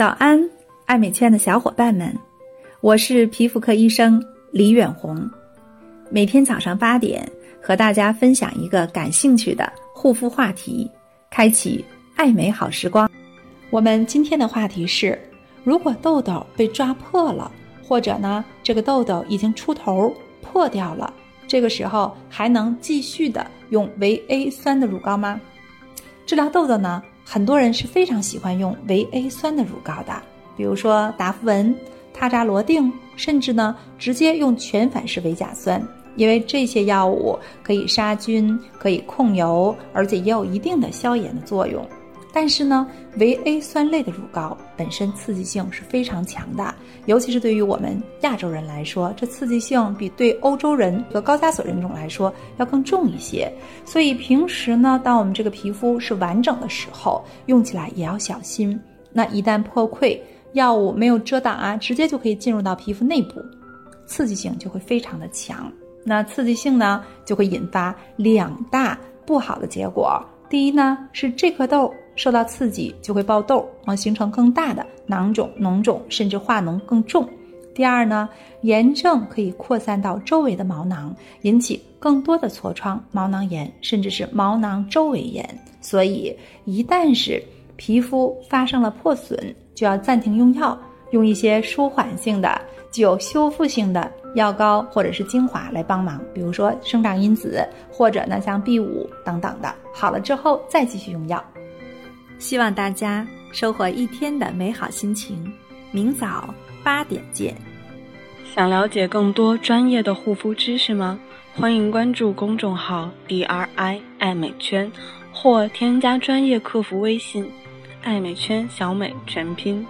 早安，爱美圈的小伙伴们，我是皮肤科医生李远红。每天早上8点，和大家分享一个感兴趣的护肤话题，开启爱美好时光。我们今天的话题是，如果痘痘被抓破了，或者呢，这个痘痘已经出头破掉了，这个时候还能继续的用维 A 酸的乳膏吗？治疗痘痘呢，很多人是非常喜欢用维 A 酸的乳膏的，比如说达芙文、他扎罗定，甚至呢直接用全反式维甲酸，因为这些药物可以杀菌，可以控油，而且也有一定的消炎的作用。但是呢，维 A 酸类的乳膏本身刺激性是非常强的，尤其是对于我们亚洲人来说，这刺激性比对欧洲人和高加索人种来说要更重一些。所以平时呢，当我们这个皮肤是完整的时候，用起来也要小心。那一旦破溃，药物没有遮挡啊，直接就可以进入到皮肤内部，刺激性就会非常的强。那刺激性呢，就会引发2大不好的结果。第一呢，是这颗痘受到刺激就会爆痘，形成更大的囊肿、脓肿，甚至化脓更重。第二呢，炎症可以扩散到周围的毛囊，引起更多的痤疮、毛囊炎，甚至是毛囊周围炎。所以一旦是皮肤发生了破损，就要暂停用药，用一些舒缓性的、具有修复性的药膏或者是精华来帮忙，比如说生长因子，或者呢像 B5 等等的。好了之后再继续用药。希望大家收获一天的美好心情，明早8点见。想了解更多专业的护肤知识吗？欢迎关注公众号 DRI 爱美圈，或添加专业客服微信爱美圈小美全拼。